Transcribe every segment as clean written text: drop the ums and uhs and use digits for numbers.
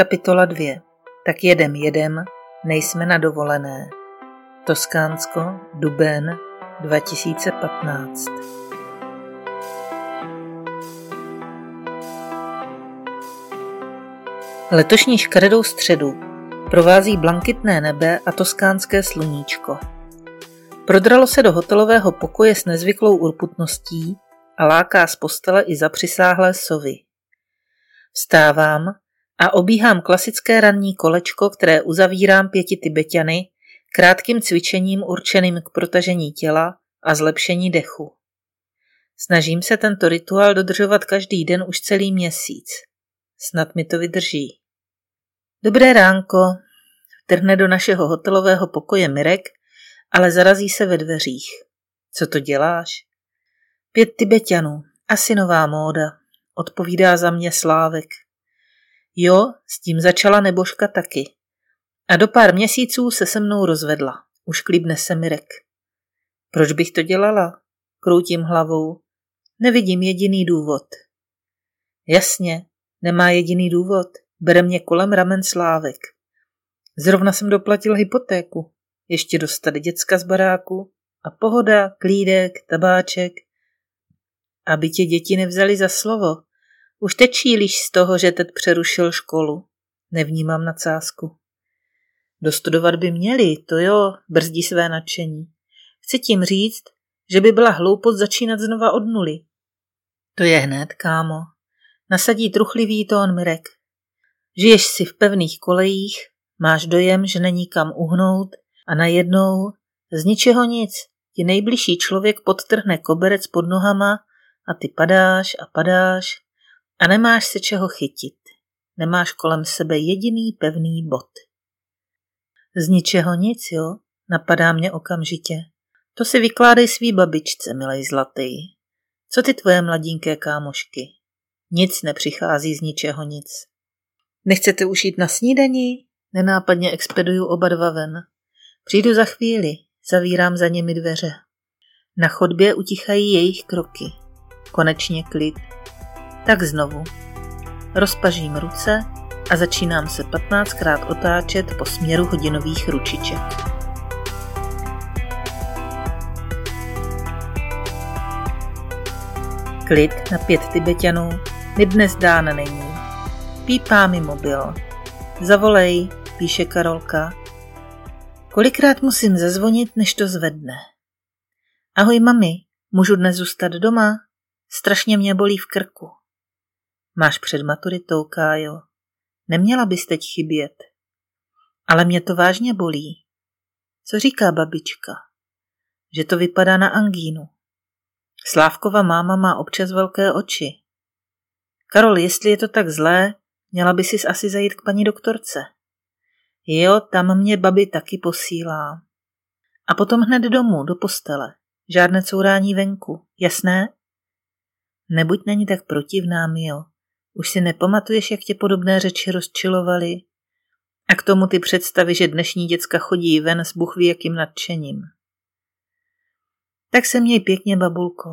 Kapitola 2. Tak jedem, nejsme na dovolené. Toskánsko, duben 2015. Letošní škaredou středu provází blankitné nebe a toskánské sluníčko. Prodralo se do hotelového pokoje s nezvyklou urputností a láká z postele i zapřisáhlé sovy. Vstávám a obíhám klasické ranní kolečko, které uzavírám 5 tibeťany, krátkým cvičením určeným k protažení těla a zlepšení dechu. Snažím se tento rituál dodržovat každý den už celý měsíc. Snad mi to vydrží. Dobré ránko, vtrhne do našeho hotelového pokoje Mirek, ale zarazí se ve dveřích. Co to děláš? 5 tibeťanů, asi nová móda, odpovídá za mě Slávek. Jo, s tím začala nebožka taky. A do pár měsíců se se mnou rozvedla, už klíbne se Mirek. Proč bych to dělala? Kroutím hlavou. Nevidím jediný důvod. Jasně, nemá jediný důvod. Bere mě kolem ramen Slávek. Zrovna jsem doplatil hypotéku. Ještě dostat děcka z baráku a pohoda, klídek, tabáček. Aby tě děti nevzali za slovo. Už teď čílíš z toho, že tet přerušil školu. Nevnímám nadsázku. Dostudovat by měli, to jo, brzdí své nadšení. Chci tím říct, že by byla hloupost začínat znova od nuly. To je hned, kámo. Nasadí truchlivý tón Mirek. Žiješ si v pevných kolejích, máš dojem, že není kam uhnout a najednou z ničeho nic ti nejbližší člověk podtrhne koberec pod nohama a ty padáš a padáš a nemáš se čeho chytit. Nemáš kolem sebe jediný pevný bod. Z ničeho nic, jo? Napadá mě okamžitě. To si vykládej svý babičce, milej zlatý. Co ty tvoje mladinké kámošky? Nic nepřichází z ničeho nic. Nechcete už jít na snídani? Nenápadně expeduju oba dva ven. Přijdu za chvíli, zavírám za nimi dveře. Na chodbě utichají jejich kroky. Konečně klid. Tak znovu. Rozpažím ruce a začínám se 15krát otáčet po směru hodinových ručiček. Klid na 5 tibeťanů mi dnes dán není. Pípá mi mobil. Zavolej, píše Karolka. Kolikrát musím zazvonit, než to zvedne. Ahoj mami, můžu dnes zůstat doma? Strašně mě bolí v krku. Máš před maturitou, Kájo. Neměla bys teď chybět. Ale mě to vážně bolí. Co říká babička? Že to vypadá na angínu. Slávkova máma má občas velké oči. Karol, jestli je to tak zlé, měla by sis asi zajít k paní doktorce. Jo, tam mě babi taky posílá. A potom hned domů, do postele. Žádné courání venku, jasné? Nebuď na ní tak protivná, Mio. Už si nepamatuješ, jak tě podobné řeči rozčilovaly? A k tomu ty představy, že dnešní děcka chodí ven s bůh ví jakým nadšením. Tak se měj pěkně, babulko.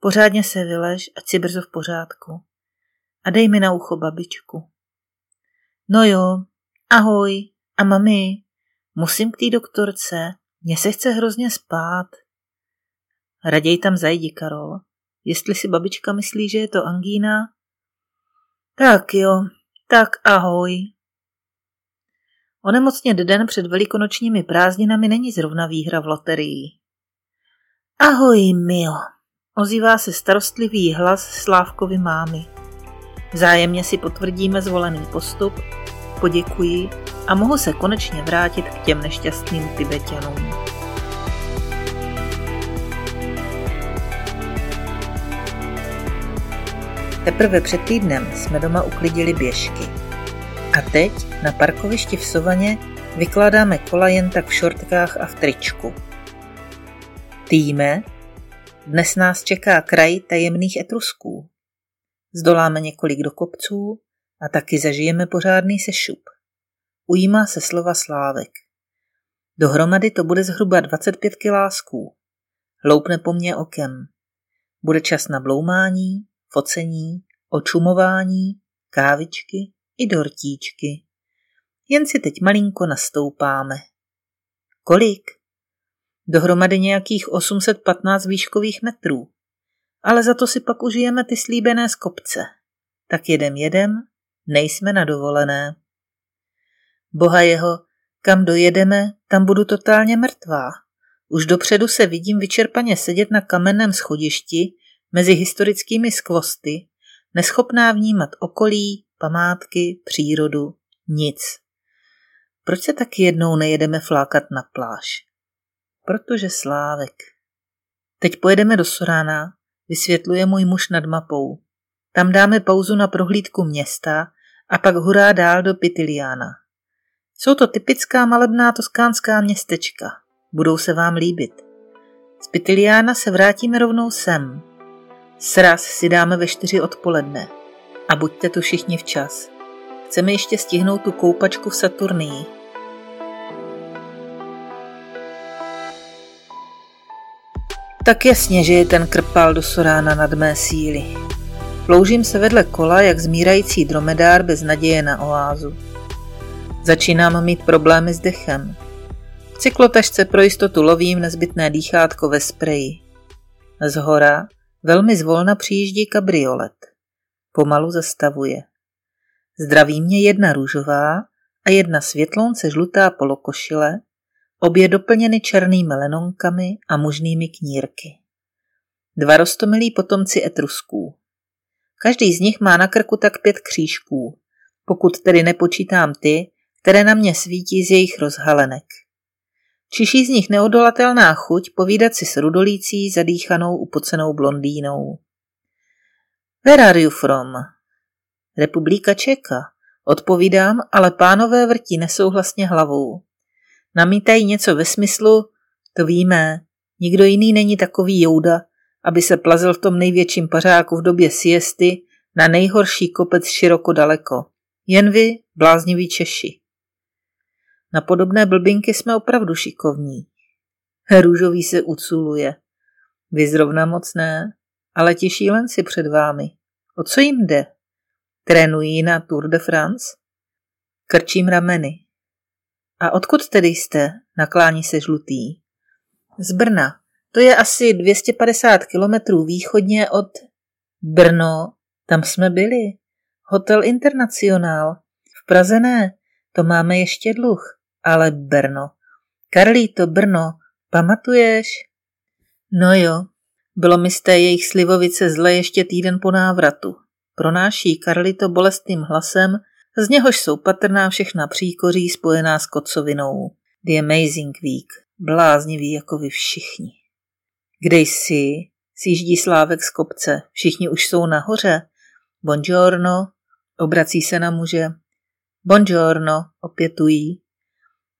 Pořádně se vylež, ať si brzo v pořádku. A dej mi na ucho babičku. No jo, ahoj, a mami, musím k té doktorce, mně se chce hrozně spát. Raději tam zajdi, Karol, jestli si babička myslí, že je to angína. Tak jo, tak ahoj. Onemocnět den před velikonočními prázdninami není zrovna výhra v loterii. Ahoj, Mio, ozývá se starostlivý hlas Slávkovy mámy. Vzájemně si potvrdíme zvolený postup, poděkuji a mohu se konečně vrátit k těm nešťastným Tibeťanům. Teprve před týdnem jsme doma uklidili běžky. A teď na parkovišti v Sovaně vykládáme kola jen tak v šortkách a v tričku. Týme, dnes nás čeká kraj tajemných Etrusků. Zdoláme několik do kopců a taky zažijeme pořádný sešup. Ujímá se slova Slávek. Dohromady to bude zhruba 25 kilásků. Hloupne po mně okem. Bude čas na bloumání, focení, očumování, kávičky i dortíčky. Jen si teď malinko nastoupáme. Kolik? Dohromady nějakých 815 výškových metrů. Ale za to si pak užijeme ty slíbené skopce. Tak jedem, nejsme na dovolené. Boha jeho, kam dojedeme, tam budu totálně mrtvá. Už dopředu se vidím vyčerpaně sedět na kamenném schodišti mezi historickými skvosty, neschopná vnímat okolí, památky, přírodu, nic. Proč se tak jednou nejedeme flákat na pláž? Protože Slávek. Teď pojedeme do Sorana, vysvětluje můj muž nad mapou. Tam dáme pauzu na prohlídku města a pak hurá dál do Pitigliana. Jsou to typická malebná toskánská městečka. Budou se vám líbit. Z Pitigliana se vrátíme rovnou sem. Sraz si dáme ve 4 odpoledne. A buďte tu všichni včas. Chceme ještě stihnout tu koupačku v Saturnii. Tak jasně, že je ten krpál do Sorana nad mé síly. Ploužím se vedle kola, jak zmírající dromedár bez naděje na oázu. Začínám mít problémy s dechem. V cyklotašce pro jistotu lovím nezbytné dýchátko ve spreji. Zhora velmi zvolna přijíždí kabriolet. Pomalu zastavuje. Zdraví mě jedna růžová a jedna světlounce žlutá polokošile, obě doplněny černými lenonkami a mužnými knírky. 2 roztomilí potomci Etrusků. Každý z nich má na krku tak 5 křížků, pokud tedy nepočítám ty, které na mě svítí z jejich rozhalenek. Čiší z nich neodolatelná chuť povídat si s rudolící zadýchanou upocenou blondýnou. Where are you from? Republika Čeka, odpovídám, ale pánové vrtí nesouhlasně hlavou. Namítají něco ve smyslu, to víme, nikdo jiný není takový Jouda, aby se plazil v tom největším pařáku v době siesty na nejhorší kopec široko daleko. Jen vy, blázniví Češi. Na podobné blbinky jsme opravdu šikovní. Růžový se uculuje. Vy zrovna moc ne, ale ti šílenci před vámi. O co jim jde? Trénují na Tour de France? Krčím rameny. A odkud tedy jste? Naklání se žlutý. Z Brna. To je asi 250 kilometrů východně od Brno. Tam jsme byli. Hotel Internacionál. V Praze ne. To máme ještě dluh. Ale Brno. Karlí, to Brno, pamatuješ? No jo, bylo mi z té jejich slivovice zle ještě týden po návratu. Pronáší Karlí to bolestným hlasem, z něhož jsou patrná všechna příkoří spojená s kocovinou. The Amazing Week, bláznivý jako vy všichni. Kde jsi? Sjíždí Slávek z kopce, všichni už jsou nahoře. Buongiorno, obrací se na muže. Buongiorno, opětují.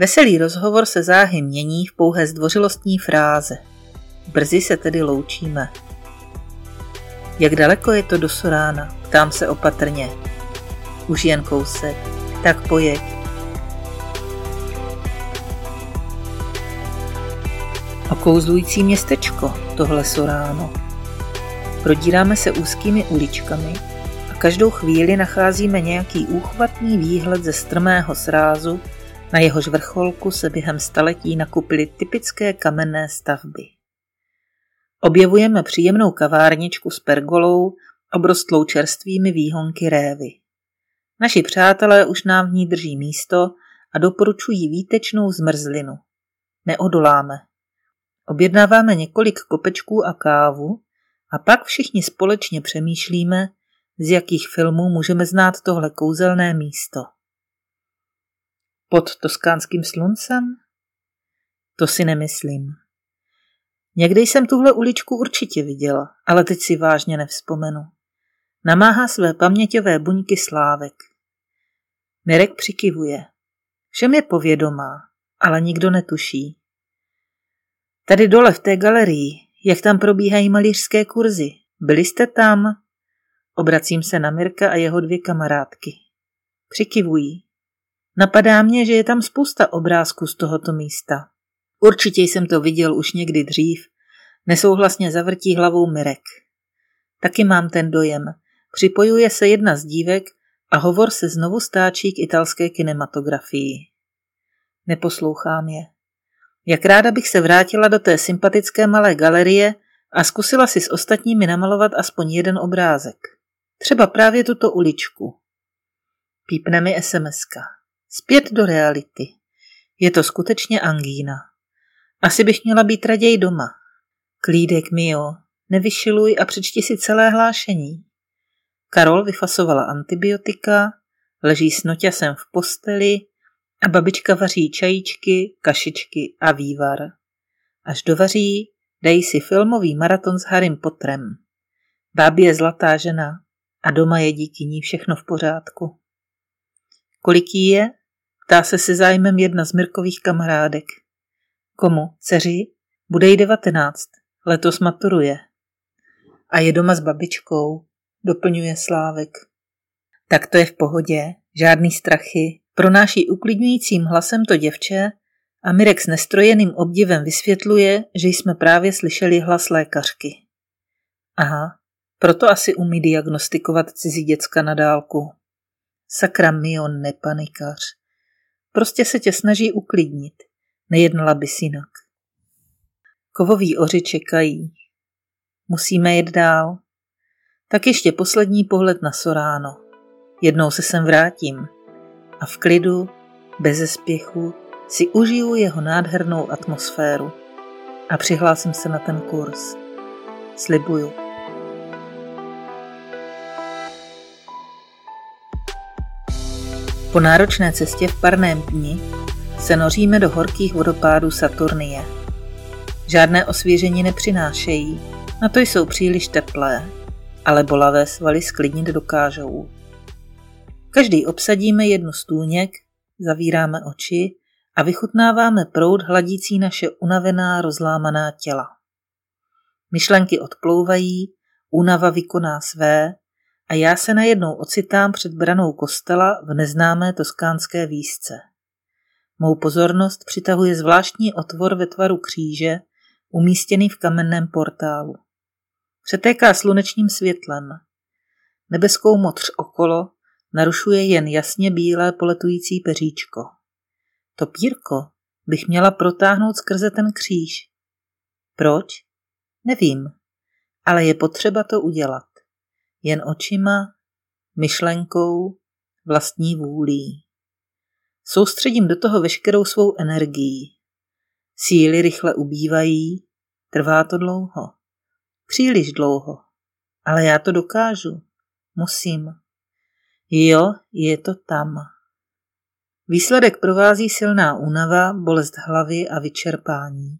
Veselý rozhovor se záhy mění v pouhé zdvořilostní fráze. Brzy se tedy loučíme. Jak daleko je to do Sorana? Ptám se opatrně. Už jen kousek. Tak pojeď. Okouzlující městečko, tohle Sorano. Prodíráme se úzkými uličkami a každou chvíli nacházíme nějaký úchvatný výhled ze strmého srázu, na jehož vrcholku se během staletí nakupily typické kamenné stavby. Objevujeme příjemnou kavárničku s pergolou, obrostlou čerstvými výhonky révy. Naši přátelé už nám v ní drží místo a doporučují výtečnou zmrzlinu. Neodoláme. Objednáváme několik kopečků a kávu a pak všichni společně přemýšlíme, z jakých filmů můžeme znát tohle kouzelné místo. Pod toskánským sluncem? To si nemyslím. Někdy jsem tuhle uličku určitě viděla, ale teď si vážně nevzpomenu. Namáhá své paměťové buňky Slávek. Mirek přikivuje. Všem je povědomá, ale nikdo netuší. Tady dole v té galerii, jak tam probíhají malířské kurzy. Byli jste tam? Obracím se na Mirka a jeho 2 kamarádky. Přikivují. Napadá mě, že je tam spousta obrázků z tohoto místa. Určitě jsem to viděl už někdy dřív. Nesouhlasně zavrtí hlavou Mirek. Taky mám ten dojem. Připojuje se jedna z dívek, A hovor se znovu stáčí k italské kinematografii. Neposlouchám je. Jak ráda bych se vrátila do té sympatické malé galerie a zkusila si s ostatními namalovat aspoň jeden obrázek. Třeba právě tuto uličku. Pípne mi SMS-ka. Zpět do reality. Je to skutečně angína. Asi bych měla být raději doma. Klídek mio, nevyšiluj a přečti si celé hlášení. Karol vyfasovala antibiotika, leží s noťasem v posteli a babička vaří čajíčky, kašičky a vývar. Až dovaří, dají si filmový maraton s Harrym Potterem. Bábě je zlatá žena a doma je díky ní všechno v pořádku. Kolik jí je? Ptá se se zájmem jedna z Mirkových kamarádek. Komu? Dceři? Bude jí 19. Letos maturuje. A je doma s babičkou, doplňuje Slávek. Tak to je v pohodě, žádný strachy, pronáší uklidňujícím hlasem to děvče a Mirek s nestrojeným obdivem vysvětluje, že jsme právě slyšeli hlas lékařky. Aha, proto asi umí diagnostikovat cizí děcka na dálku. Sakra mion, nepanikař. Prostě se tě snaží uklidnit, nejednala bys jinak. Kovoví oři čekají. Musíme jet dál. Tak ještě poslední pohled na Sorano. Jednou se sem vrátím a v klidu, beze spěchu, si užiju jeho nádhernou atmosféru a přihlásím se na ten kurz. Slibuju. Po náročné cestě v parném dni se noříme do horkých vodopádů Saturnie. Žádné osvěžení nepřinášejí, na to jsou příliš teplé, ale bolavé svaly sklidnit dokážou. Každý obsadíme jednu z tůněk, zavíráme oči a vychutnáváme proud hladící naše unavená, rozlámaná těla. Myšlenky odplouvají, únava vykoná své a já se najednou ocitám před branou kostela v neznámé toskánské výšce. Mou pozornost přitahuje zvláštní otvor ve tvaru kříže, umístěný v kamenném portálu. Přetéká slunečním světlem. Nebeskou modř okolo narušuje jen jasně bílé poletující peříčko. To pírko bych měla protáhnout skrze ten kříž. Proč? Nevím, ale je potřeba to udělat. Jen očima, myšlenkou, vlastní vůlí. Soustředím do toho veškerou svou energii. Síly rychle ubývají, trvá to dlouho. Příliš dlouho. Ale já to dokážu. Musím. Jo, je to tam. Výsledek provází silná únava, bolest hlavy a vyčerpání.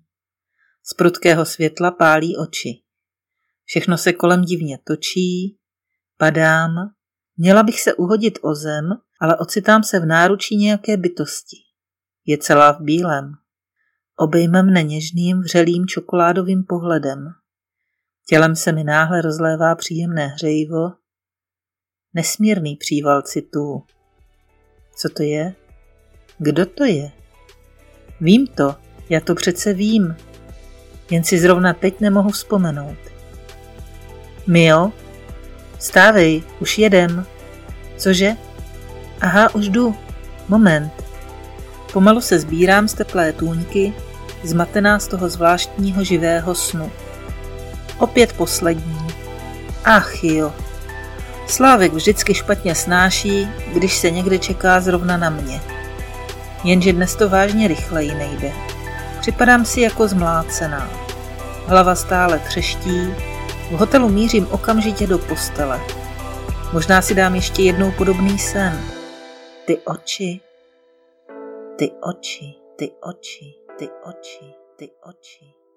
Z prudkého světla pálí oči. Všechno se kolem divně točí. Padám. Měla bych se uhodit o zem, ale ocitám se v náručí nějaké bytosti. Je celá v bílém. Obejme mne něžným, vřelým čokoládovým pohledem. Tělem se mi náhle rozlévá příjemné hřejivo, nesmírný příval citů. Co to je? Kdo to je? Vím to, já to přece vím. Jen si zrovna teď nemohu vzpomenout. Mio? Vstávej, už jedem. Cože? Aha, už jdu. Moment. Pomalu se sbírám z teplé tůňky, zmatená z toho zvláštního živého snu. Opět poslední. Ach jo. Slávek vždycky špatně snáší, když se někde čeká zrovna na mě. Jenže dnes to vážně rychleji nejde. Připadám si jako zmlácená. Hlava stále třeští. V hotelu mířím okamžitě do postele. Možná si dám ještě jednou podobný sen. Ty oči. Ty oči, ty oči, ty oči, ty oči.